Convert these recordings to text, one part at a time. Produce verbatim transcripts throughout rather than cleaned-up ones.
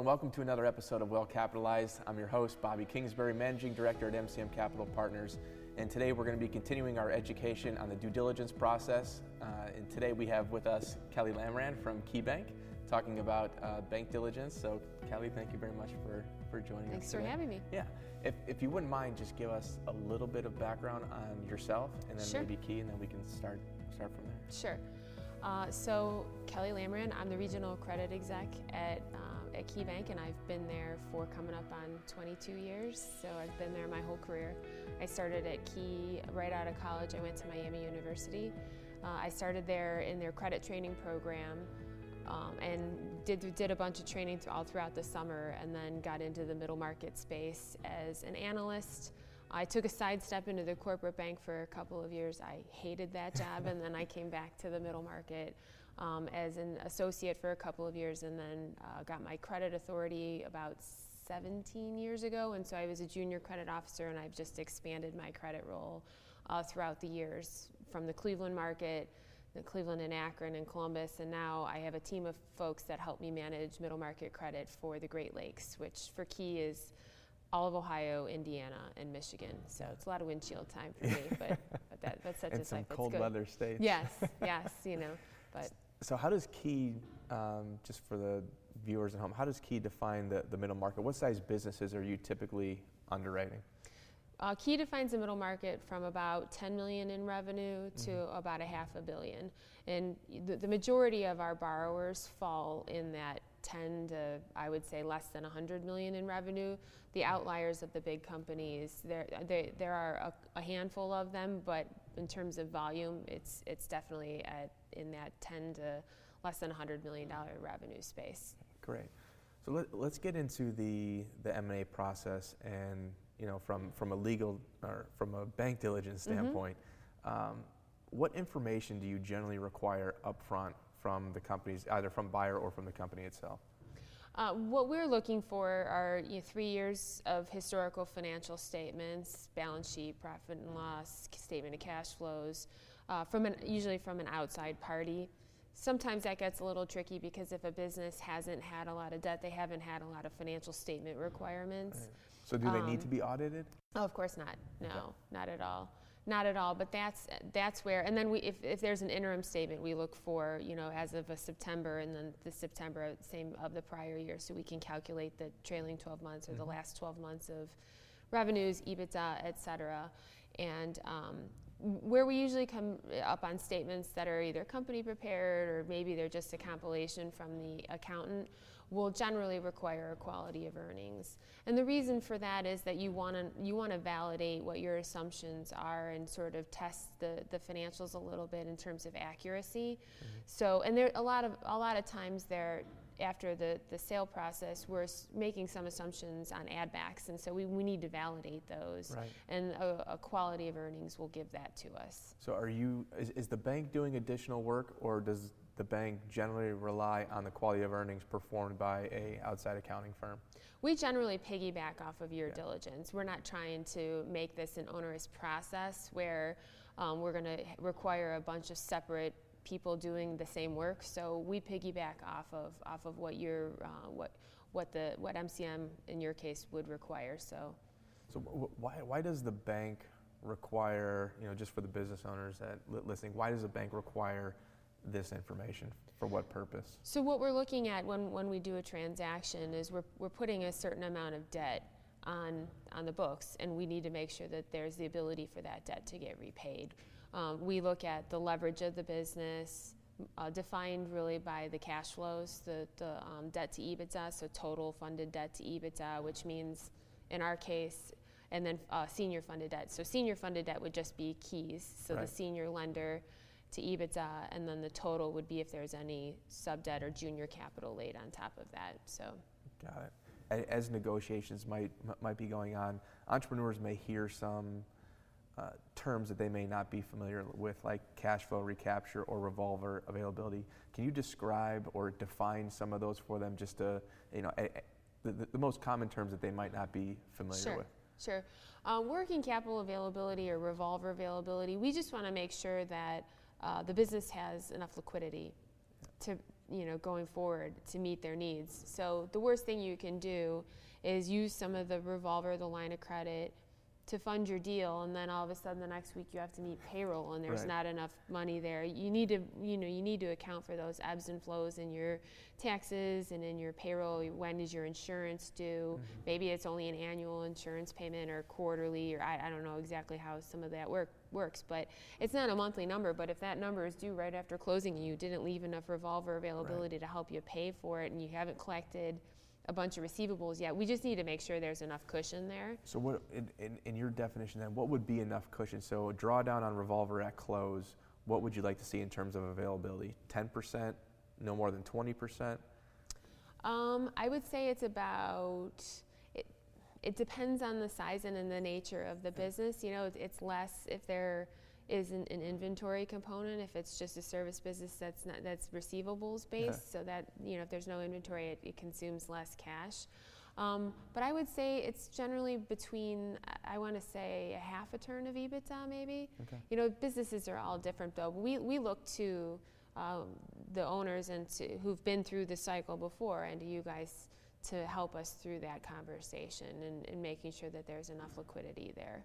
and welcome to another episode of Well Capitalized. I'm your host, Bobby Kingsbury, Managing Director at M C M Capital Partners, and today we're going to be continuing our education on the due diligence process. Uh, and today we have with us Kelly Lamirand from KeyBank, talking about uh, bank diligence. So, Kelly, thank you very much for, for joining Thanks us today. Thanks for having me. Yeah. If, if you wouldn't mind, just give us a little bit of background on yourself, and then sure. maybe Key, and then we can start, start from there. Sure. Uh, so, Kelly Lamirand, I'm the Regional Credit Exec at um, at KeyBank, and I've been there for coming up on twenty-two years, so I've been there my whole career. I started at Key right out of college. I went to Miami University. Uh, I started there in their credit training program um, and did, did a bunch of training th- all throughout the summer, and then got into the middle market space as an analyst. I took a sidestep into the corporate bank for a couple of years. I hated that job, and then I came back to the middle market um, as an associate for a couple of years, and then uh, got my credit authority about seventeen years ago, and so I was a junior credit officer, and I've just expanded my credit role uh, throughout the years from the Cleveland market, the Cleveland and Akron and Columbus, and now I have a team of folks that help me manage middle market credit for the Great Lakes, which for Key is all of Ohio, Indiana, and Michigan. So it's a lot of windshield time for me, but, but that, that's such a life. It's cold good. Weather states. Yes, yes, you know, but. So how does Key, um, just for the viewers at home, how does Key define the, the middle market? What size businesses are you typically underwriting? Uh, Key defines the middle market from about ten million in revenue to mm-hmm. about a half a billion. And the, the majority of our borrowers fall in that ten to, I would say, less than one hundred million in revenue. The outliers of the big companies, there they, there are a, a handful of them, but in terms of volume, it's it's definitely at in that ten to less than one hundred million dollars revenue space. Great. So let, let's get into the, the M and A process, and you know, from, from a legal or from a bank diligence standpoint, mm-hmm. um, what information do you generally require upfront from the companies, either from buyer or from the company itself? Uh, what we're looking for are you know, three years of historical financial statements, balance sheet, profit and loss, statement of cash flows, uh, from an, usually from an outside party. Sometimes that gets a little tricky because if a business hasn't had a lot of debt, they haven't had a lot of financial statement requirements. Right. So do they um, need to be audited? Oh, of course not. No, okay. not at all. Not at all, but that's that's where, and then we, if, if there's an interim statement, we look for, you know, as of a September, and then the September same of the prior year, so we can calculate the trailing twelve months or mm-hmm. the last twelve months of revenues, EBITDA, et cetera. And um, where we usually come up on statements that are either company prepared or maybe they're just a compilation from the accountant, will generally require a quality of earnings. And the reason for that is that you want to you want to validate what your assumptions are and sort of test the, the financials a little bit in terms of accuracy. Mm-hmm. So, and there a lot of a lot of times there after the, the sale process, we're making some assumptions on add backs, and so we, we need to validate those. Right. And a, a quality of earnings will give that to us. So are you is, is the bank doing additional work, or does the bank generally rely on the quality of earnings performed by a outside accounting firm? We generally piggyback off of your yeah. diligence. We're not trying to make this an onerous process where um, we're going to require a bunch of separate people doing the same work. So we piggyback off of off of what your uh, what what the what M C M in your case would require. So. So w- why why does the bank require, you know, just for the business owners that li- listening, why does the bank require this information? For what purpose? So what we're looking at when, when we do a transaction is we're we're putting a certain amount of debt on on the books, and we need to make sure that there's the ability for that debt to get repaid. Um, we look at the leverage of the business, uh, defined really by the cash flows, the, the um, debt to EBITDA, so total funded debt to EBITDA, which means in our case, and then uh, senior funded debt. So senior funded debt would just be Keys, so right. the senior lender to EBITDA, and then the total would be if there's any sub-debt or junior capital laid on top of that, so. Got it. As negotiations might might be going on, entrepreneurs may hear some uh, terms that they may not be familiar with, like cashflow recapture or revolver availability. Can you describe or define some of those for them, just to, you know, a, a, the, the most common terms that they might not be familiar sure. with? Sure, uh, working capital availability or revolver availability, we just wanna make sure that Uh, the business has enough liquidity to you know, going forward to meet their needs. So the worst thing you can do is use some of the revolver, the line of credit, to fund your deal, and then all of a sudden the next week you have to meet payroll, and there's right. not enough money there. You need to, you know, you need to account for those ebbs and flows in your taxes and in your payroll. When is your insurance due? Mm-hmm. Maybe it's only an annual insurance payment or quarterly, or I, I don't know exactly how some of that work works, but it's not a monthly number. But if that number is due right after closing and you didn't leave enough revolver availability right. to help you pay for it, and you haven't collected a bunch of receivables yet, we just need to make sure there's enough cushion there. So what, in, in, in your definition then, what would be enough cushion? So a drawdown on revolver at close, what would you like to see in terms of availability? ten percent, no more than twenty percent? Um, I would say it's about, it, it depends on the size and in the nature of the business. You know, it, it's less if they're, is an, an inventory component. If it's just a service business, that's not, that's receivables based. Yeah. So that, you know, if there's no inventory, it, it consumes less cash. Um, but I would say it's generally between, I want to say, a half a turn of EBITDA maybe. Okay. You know, businesses are all different though. We we look to uh, the owners and to, who've been through the cycle before, and to you guys to help us through that conversation and, and making sure that there's enough liquidity there.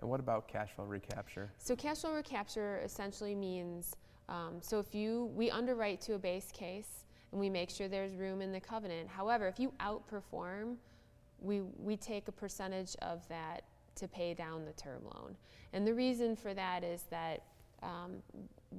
And what about cash flow recapture? So cash flow recapture essentially means, um, so if you, we underwrite to a base case and we make sure there's room in the covenant. However, if you outperform, we we take a percentage of that to pay down the term loan. And the reason for that is that um,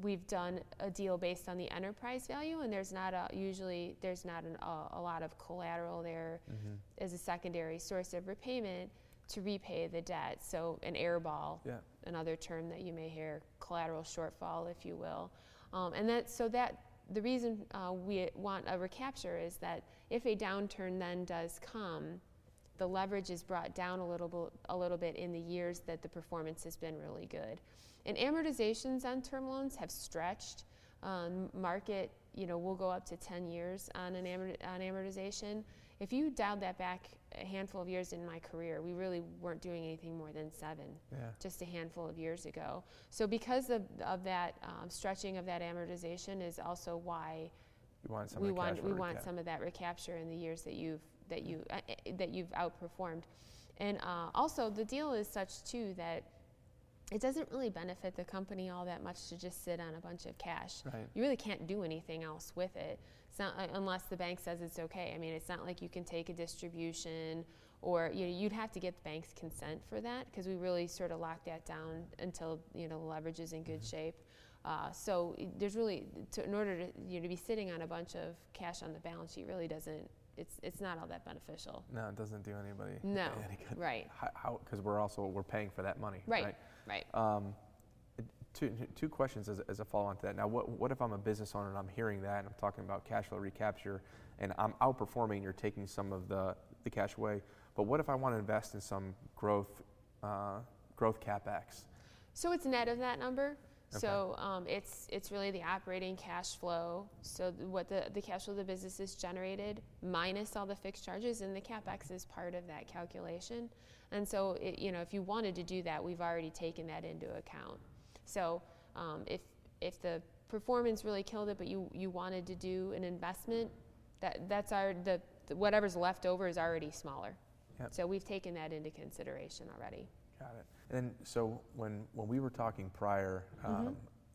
we've done a deal based on the enterprise value, and there's not a, usually there's not an, a, a lot of collateral there mm-hmm. as a secondary source of repayment to repay the debt. So an airball, yeah. another term that you may hear, collateral shortfall, if you will. Um, and that, so that the reason uh, we want a recapture is that if a downturn then does come, the leverage is brought down a little, bo- a little bit in the years that the performance has been really good. And amortizations on term loans have stretched. Um, market, you know, will go up to ten years on an amort- on amortization. If you dialed that back a handful of years in my career, we really weren't doing anything more than seven, yeah. just a handful of years ago. So because of, of that um, stretching of that amortization is also why you want some we of want we recap- want some of that recapture in the years that you've that you uh, that you've outperformed, and uh, also the deal is such too that it doesn't really benefit the company all that much to just sit on a bunch of cash. Right. You really can't do anything else with it. It's not, uh, unless the bank says it's okay. I mean, it's not like you can take a distribution, or you know, you'd have to get the bank's consent for that, because we really sort of lock that down until, you know, the leverage is in good mm-hmm. shape. Uh, so there's really, to, in order to, you know, to be sitting on a bunch of cash on the balance sheet really doesn't, it's it's not all that beneficial. No, it doesn't do anybody no. any good. Right. How? Because we're also, we're paying for that money. Right. right? Right. Um, two, two questions as, as a follow-on to that. Now, what what if I'm a business owner and I'm hearing that and I'm talking about cash flow recapture and I'm outperforming, you're taking some of the, the cash away, but what if I want to invest in some growth uh, growth CapEx? So it's net of that number. Okay. So um, it's it's really the operating cash flow, so th- what the, the cash flow of the business is generated minus all the fixed charges, and the CapEx is part of that calculation. And so, it, you know, if you wanted to do that, we've already taken that into account. So um, if if the performance really killed it, but you, you wanted to do an investment, that that's our the, the whatever's left over is already smaller. Yep. So we've taken that into consideration already. Got it. And so when, when we were talking prior, um, mm-hmm.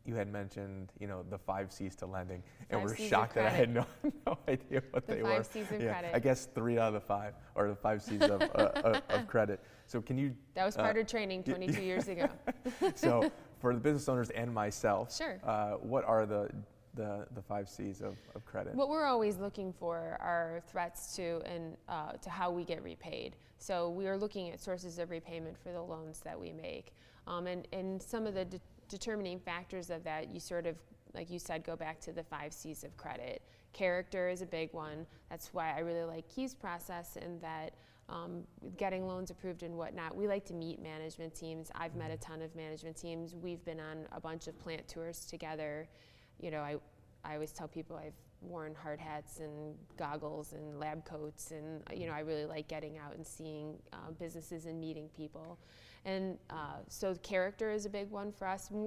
you had mentioned, you know, the five C's to lending, and we're shocked that I had no, no idea what they were. The five C's of yeah. credit. I guess three out of the five, or the five C's of, uh, of credit. So can you? That was part uh, of training twenty-two yeah. years ago. So for the business owners and myself, sure. uh, what are the the the five C's of, of credit? What we're always looking for are threats to and uh, to how we get repaid. So we are looking at sources of repayment for the loans that we make. Um, and, and some of the de- determining factors of that, you sort of, like you said, go back to the five C's of credit. Character is a big one. That's why I really like Key's process, and that um, getting loans approved and whatnot. We like to meet management teams. I've met a ton of management teams. We've been on a bunch of plant tours together. You know, I, I always tell people I've worn hard hats and goggles and lab coats, and you know, I really like getting out and seeing uh, businesses and meeting people. And uh, so character is a big one for us, and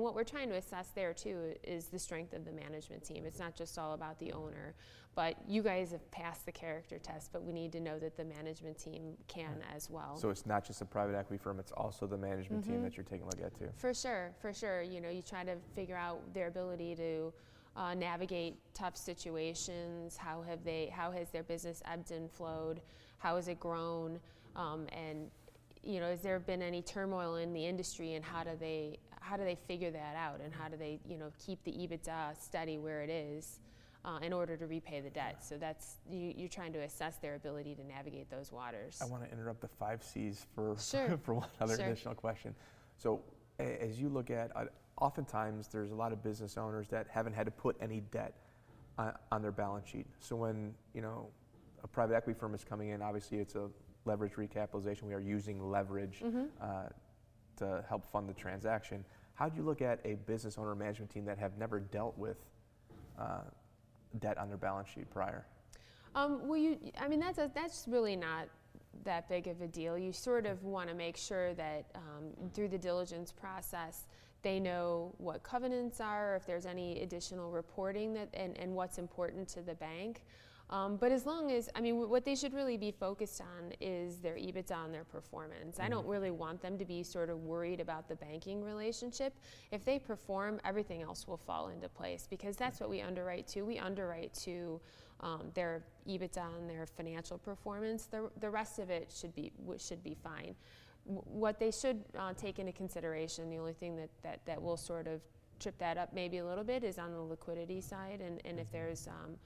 what we're trying to assess there too is the strength of the management team. It's not just all about the owner, but you guys have passed the character test, but we need to know that the management team can as well. So it's not just a private equity firm, it's also the management mm-hmm. team that you're taking a look at too. For sure, for sure. You know, you try to figure out their ability to Uh, navigate tough situations. How have they? How has their business ebbed and flowed? How has it grown? Um, and you know, has there been any turmoil in the industry? And how do they? How do they figure that out? And how do they? You know, keep the EBITDA steady where it is, uh, in order to repay the debt. So that's you, you're trying to assess their ability to navigate those waters. I want to interrupt the five C's for sure. for one other sure. additional question. So a- as you look at. Uh, Oftentimes, there's a lot of business owners that haven't had to put any debt on, on their balance sheet. So when, you know, a private equity firm is coming in, obviously it's a leverage recapitalization. We are using leverage mm-hmm. uh, to help fund the transaction. How do you look at a business owner management team that have never dealt with uh, debt on their balance sheet prior? Um, well, you, I mean, that's a, that's really not that big of a deal. You sort of want to make sure that um, through the diligence process, they know what covenants are, if there's any additional reporting that, and, and what's important to the bank. Um, but as long as, I mean, w- what they should really be focused on is their EBITDA and their performance. Mm-hmm. I don't really want them to be sort of worried about the banking relationship. If they perform, everything else will fall into place, because that's what we underwrite to. We underwrite to um, their EBITDA and their financial performance. The, the rest of it should be w- should be fine. What they should uh, take into consideration, the only thing that, that, that will sort of trip that up maybe a little bit, is on the liquidity side, and, and if there's um,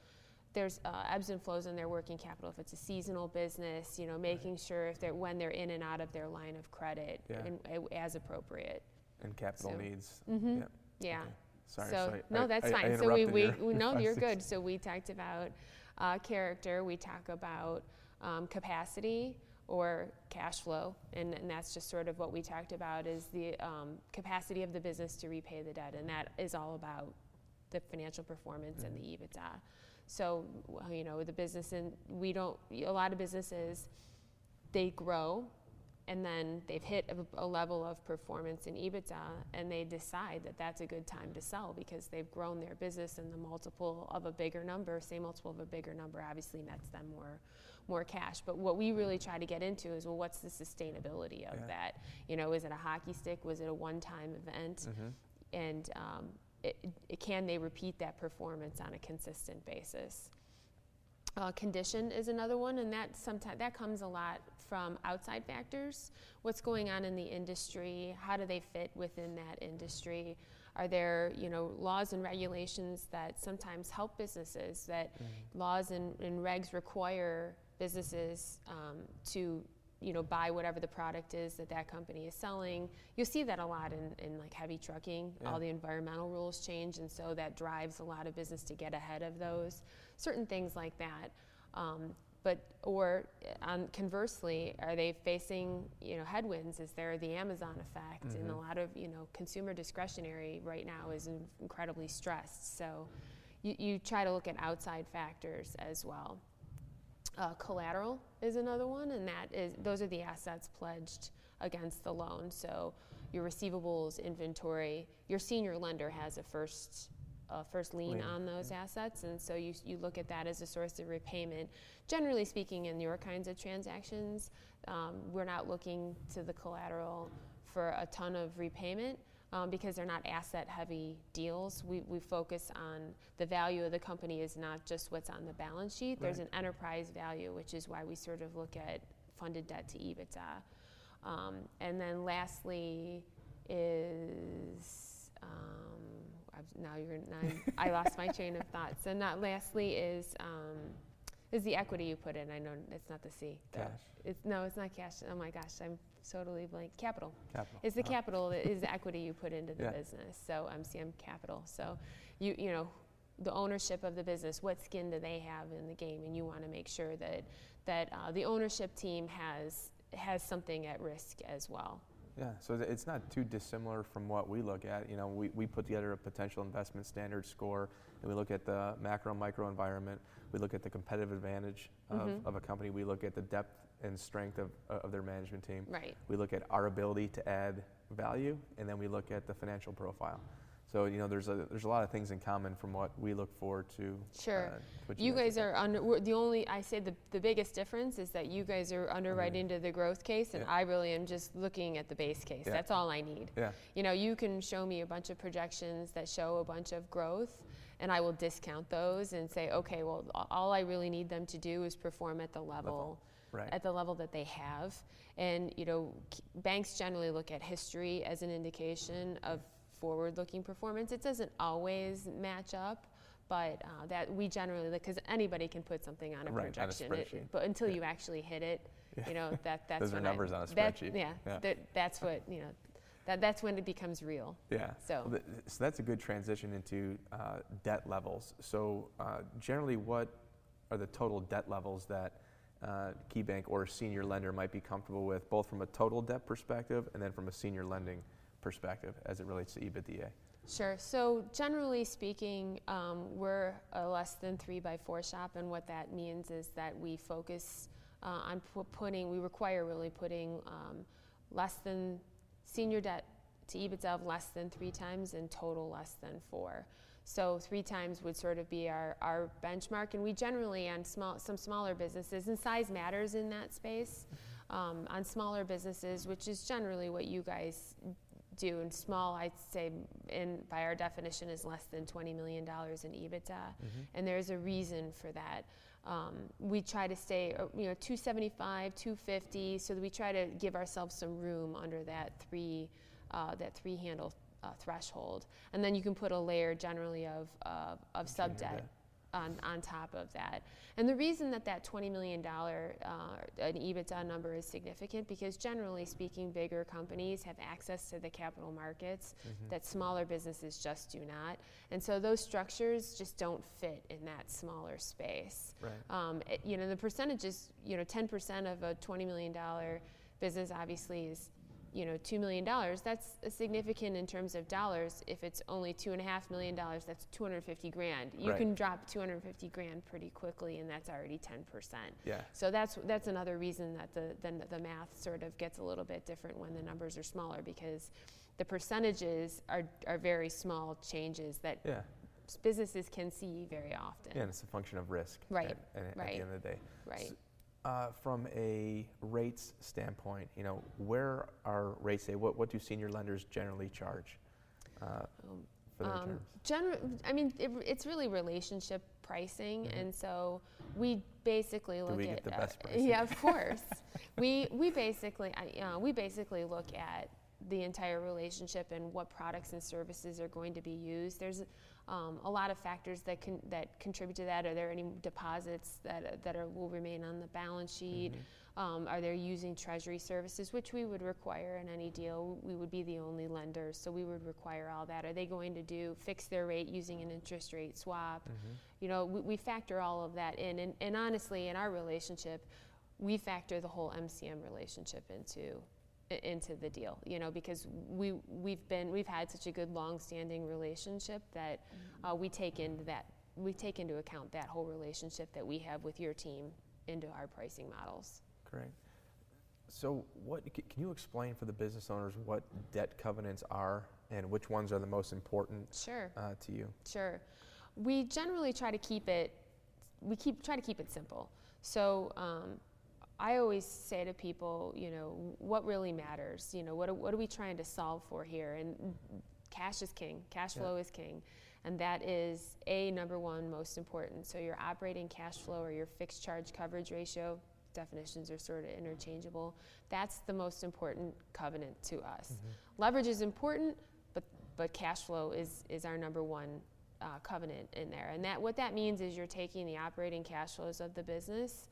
there's uh, ebbs and flows in their working capital. If it's a seasonal business, you know, making right. sure if they're when they're in and out of their line of credit yeah. and, uh, as appropriate. And capital so. needs. Mm-hmm. Yep. Yeah. Okay. Sorry. So, so no, I, that's I, fine. I so we, we, we no, you're good. So we talked about uh, character. We talk about um, capacity. Or cash flow, and, and that's just sort of what we talked about, is the um, capacity of the business to repay the debt, and that is all about the financial performance mm-hmm. and the EBITDA. So, you know, the business, and we don't, a lot of businesses, they grow, and then they've hit a, a level of performance in EBITDA, and they decide that that's a good time to sell because they've grown their business, and the multiple of a bigger number, say multiple of a bigger number, obviously nets them more more cash. But what we really try to get into is, well, what's the sustainability of yeah. that? You know, is it a hockey stick? Was it a one-time event? Mm-hmm. And um, it, it, can they repeat that performance on a consistent basis? Uh, condition is another one, and that sometimes that comes a lot from outside factors. What's going on in the industry? How do they fit within that industry? Are there, you know, laws and regulations that sometimes help businesses, that mm-hmm. laws and, and regs require businesses um, to, you know, buy whatever the product is that that company is selling? You'll see that a lot in, in like heavy trucking. Yeah. All the environmental rules change, and so that drives a lot of business to get ahead of those. Certain things like that. Um, But or um, conversely, are they facing, you know, headwinds? Is there the Amazon effect? Mm-hmm. And a lot of, you know, consumer discretionary right now is in- incredibly stressed. So you, you try to look at outside factors as well. Uh, collateral is another one, and that is those are the assets pledged against the loan. So your receivables, inventory, your senior lender has a first. Uh, first lien, lien on those yeah. assets, and so you you look at that as a source of repayment. Generally speaking, in your kinds of transactions, um, we're not looking to the collateral for a ton of repayment um, because they're not asset-heavy deals. We we focus on the value of the company is not just what's on the balance sheet. There's right. an enterprise value, which is why we sort of look at funded debt to EBITDA. Um, and then lastly is... Um, Now you're. Now I lost my train of thought. So, not lastly is um, is the equity you put in. I know it's not the C. Cash. It's no, it's not cash. Oh my gosh, I'm totally blank. Capital. Capital. It's the oh. capital. That is the equity you put into the yeah. business. So M C M Capital. So, you you know, the ownership of the business. What skin do they have in the game? And you want to make sure that that uh, the ownership team has has something at risk as well. Yeah, so it's not too dissimilar from what we look at. You know, we, we put together a potential investment standard score, and we look at the macro and micro environment. We look at the competitive advantage of, mm-hmm. of a company. We look at the depth and strength of, of their management team. Right. We look at our ability to add value, and then we look at the financial profile. So, you know, there's a there's a lot of things in common from what we look forward to. Sure. Uh, you guys are under, we're the only, I say the, the biggest difference is that you guys are underwriting mm-hmm. to the growth case, and yeah. I really am just looking at the base case. Yeah. That's all I need. Yeah. You know, you can show me a bunch of projections that show a bunch of growth, and I will discount those and say, okay, well, all I really need them to do is perform at the level. level. Right. At the level that they have. And, you know, banks generally look at history as an indication of forward-looking performance. It doesn't always match up, but uh, that we generally look, because anybody can put something on a right, projection, on a spreadsheet. It, but until yeah. you actually hit it, yeah. you know, that that's those when are numbers I, on a spreadsheet. That, yeah, yeah. That, that's what you know. That, that's when it becomes real. Yeah. So, well, th- so that's a good transition into uh, debt levels. So, uh, generally, what are the total debt levels that Uh, KeyBank or a senior lender might be comfortable with, both from a total debt perspective and then from a senior lending perspective as it relates to EBITDA? Sure. So generally speaking, um, we're a less than three by four shop, and what that means is that we focus uh, on p- putting, we require really putting um, less than senior debt to EBITDA of less than three times and total less than four. So three times would sort of be our, our benchmark, and we generally on small some smaller businesses, and size matters in that space, um, on smaller businesses, which is generally what you guys do. And small, I'd say, in by our definition, is less than twenty million dollars in EBITDA, mm-hmm. and there's a reason for that. Um, we try to stay, you know, two seventy-five, two fifty, so that we try to give ourselves some room under that three uh, that three handle. Uh, threshold, and then you can put a layer generally of uh, of sub debt on, on top of that. And the reason that that twenty million dollars uh, an EBITDA number is significant, because generally speaking, bigger companies have access to the capital markets mm-hmm. that smaller businesses just do not, and so those structures just don't fit in that smaller space. Right. Um, it, you know, the percentages, you know, ten percent of a twenty million dollars business obviously is, you know, two million dollars, that's significant in terms of dollars. If it's only two point five million dollars, that's two hundred fifty grand. You right. can drop two hundred fifty grand pretty quickly, and that's already ten percent. Yeah. So that's that's another reason that the, the the math sort of gets a little bit different when the numbers are smaller, because the percentages are, are very small changes that yeah. businesses can see very often. Yeah, and it's a function of risk right. at, at, right. at the end of the day. Right. So, Uh, from a rates standpoint, you know, where are rates? Say, what what do senior lenders generally charge uh, for their um, terms? Generally, I mean, it, it's really relationship pricing, mm-hmm. and so we basically look do we at get the best uh, pricing? Yeah, of course. we we basically uh, we basically look at the entire relationship and what products and services are going to be used. There's um, a lot of factors that can that contribute to that. Are there any deposits that that are, will remain on the balance sheet? Mm-hmm. Um, are they using treasury services, which we would require in any deal? We would be the only lender, so we would require all that. Are they going to do fix their rate using an interest rate swap? Mm-hmm. You know, we, we factor all of that in, and, and honestly, in our relationship, we factor the whole M C M relationship into. into the deal, you know, because we we've been we've had such a good long-standing relationship that uh, we take into that we take into account that whole relationship that we have with your team into our pricing models. Correct. So, what can you explain for the business owners what debt covenants are and which ones are the most important? Sure. Uh, to you. Sure. We generally try to keep it. We keep try to keep it simple. So. Um, I always say to people, you know, what really matters? You know, what what are we trying to solve for here? And cash is king. Cash flow yeah. is king. And that is a number one most important. So your operating cash flow or your fixed charge coverage ratio, definitions are sort of interchangeable. That's the most important covenant to us. Mm-hmm. Leverage is important, but but cash flow is is our number one uh, covenant in there. And that what that means is you're taking the operating cash flows of the business,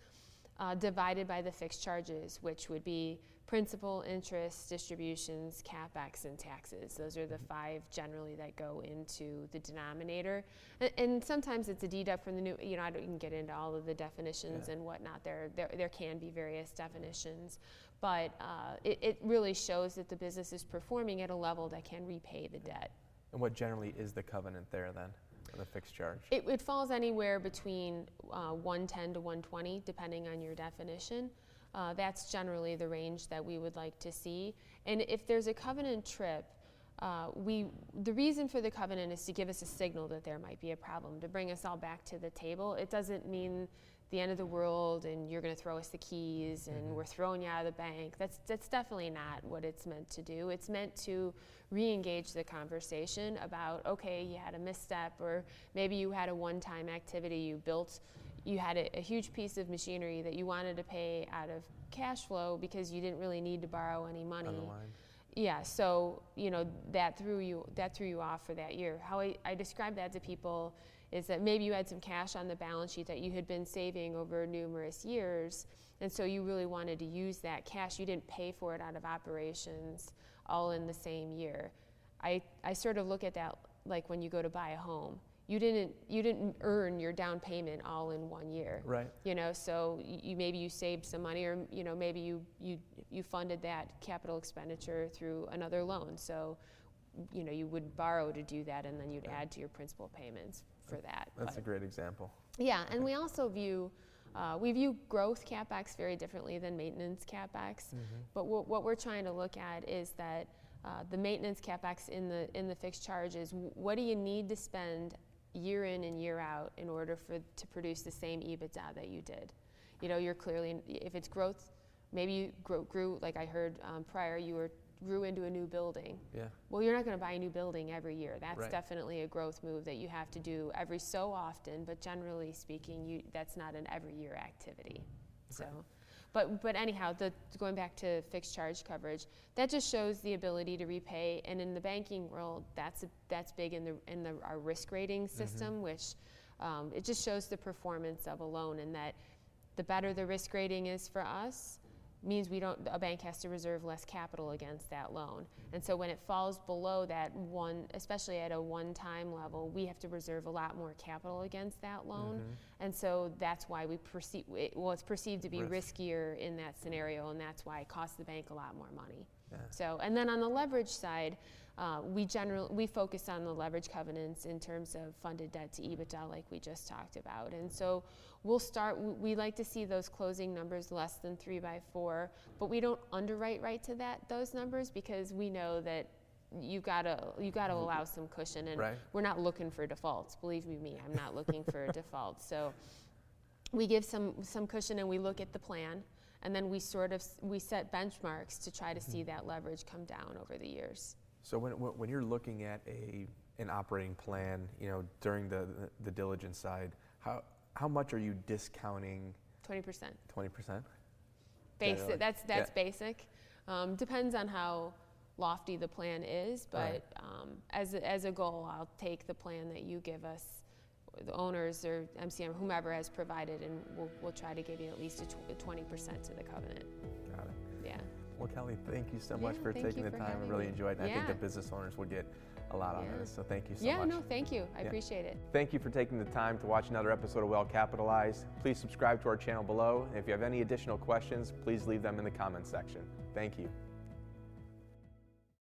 Uh, divided by the fixed charges, which would be principal, interest, distributions, CapEx, and taxes. Those are the five generally that go into the denominator. And, and sometimes it's a deduct from the new, you know, I don't even get into all of the definitions yeah. and whatnot. There, there there can be various definitions, but uh, it, it really shows that the business is performing at a level that can repay the debt. And what generally is the covenant there then? The fixed charge? It, it falls anywhere between uh, one ten to one twenty, depending on your definition. Uh, that's generally the range that we would like to see. And if there's a covenant trip, uh, we the reason for the covenant is to give us a signal that there might be a problem, to bring us all back to the table. It doesn't mean the end of the world and you're going to throw us the keys and mm-hmm. we're throwing you out of the bank. That's that's definitely not what it's meant to do. It's meant to re-engage the conversation about, okay, you had a misstep, or maybe you had a one-time activity you built. You had a, a huge piece of machinery that you wanted to pay out of cash flow because you didn't really need to borrow any money. On the line. Yeah, so you know that threw you that threw you off for that year. How I, I describe that to people is that maybe you had some cash on the balance sheet that you had been saving over numerous years, and so you really wanted to use that cash. You didn't pay for it out of operations all in the same year. I, I sort of look at that like when you go to buy a home. You didn't you didn't earn your down payment all in one year. Right. You know, so you maybe you saved some money, or you know, maybe you you you funded that capital expenditure through another loan. So you know, you would borrow to do that, and then you'd yeah. add to your principal payments for that. That's but, a great example. Yeah, and we also view uh, we view growth CapEx very differently than maintenance CapEx. Mm-hmm. But w- what we're trying to look at is that uh, the maintenance CapEx in the in the fixed charge is w- what do you need to spend year in and year out in order for to produce the same EBITDA that you did. You know, you're clearly if it's growth, maybe you grow, grew like I heard um, prior. You were grew into a new building. Yeah. Well, you're not going to buy a new building every year. That's right. Definitely a growth move that you have to do every so often. But generally speaking, you that's not an every year activity. Okay. So, but but anyhow, the going back to fixed charge coverage, that just shows the ability to repay. And in the banking world, that's a, that's big in the in the our risk rating system, mm-hmm. which um, it just shows the performance of a loan, and that the better the risk rating is for us. Means we don't. A bank has to reserve less capital against that loan, and so when it falls below that one, especially at a one-time level, we have to reserve a lot more capital against that loan, mm-hmm. and so that's why we perceive. It, well, it's perceived to be Risk. riskier in that scenario, and that's why it costs the bank a lot more money. Yeah. So, and then on the leverage side, uh, we general we focus on the leverage covenants in terms of funded debt to EBITDA, like we just talked about. And so, we'll start. W- we like to see those closing numbers less than three by four, but we don't underwrite right to that those numbers because we know that you gotta you gotta allow some cushion, and right. we're not looking for defaults. Believe me, me, I'm not looking for a default. So, we give some some cushion, and we look at the plan. And then we sort of we set benchmarks to try to see that leverage come down over the years. So when when you're looking at a an operating plan, you know, during the the, the diligence side, how how much are you discounting? Twenty percent. Twenty percent. Basic. Like, that's that's yeah. basic. Um, depends on how lofty the plan is, but right. um, as a, as a goal, I'll take the plan that you give us. The owners or M C M, whomever has provided, and we'll, we'll try to give you at least a twenty percent to the covenant. Got it. Yeah. Well, Kelly, thank you so much yeah, for taking the for time. I really me. enjoyed it. Yeah. I think the business owners will get a lot yeah. out of this, so thank you so yeah, much. Yeah, no, thank you. I yeah. appreciate it. Thank you for taking the time to watch another episode of Well Capitalized. Please subscribe to our channel below, and if you have any additional questions, please leave them in the comments section. Thank you.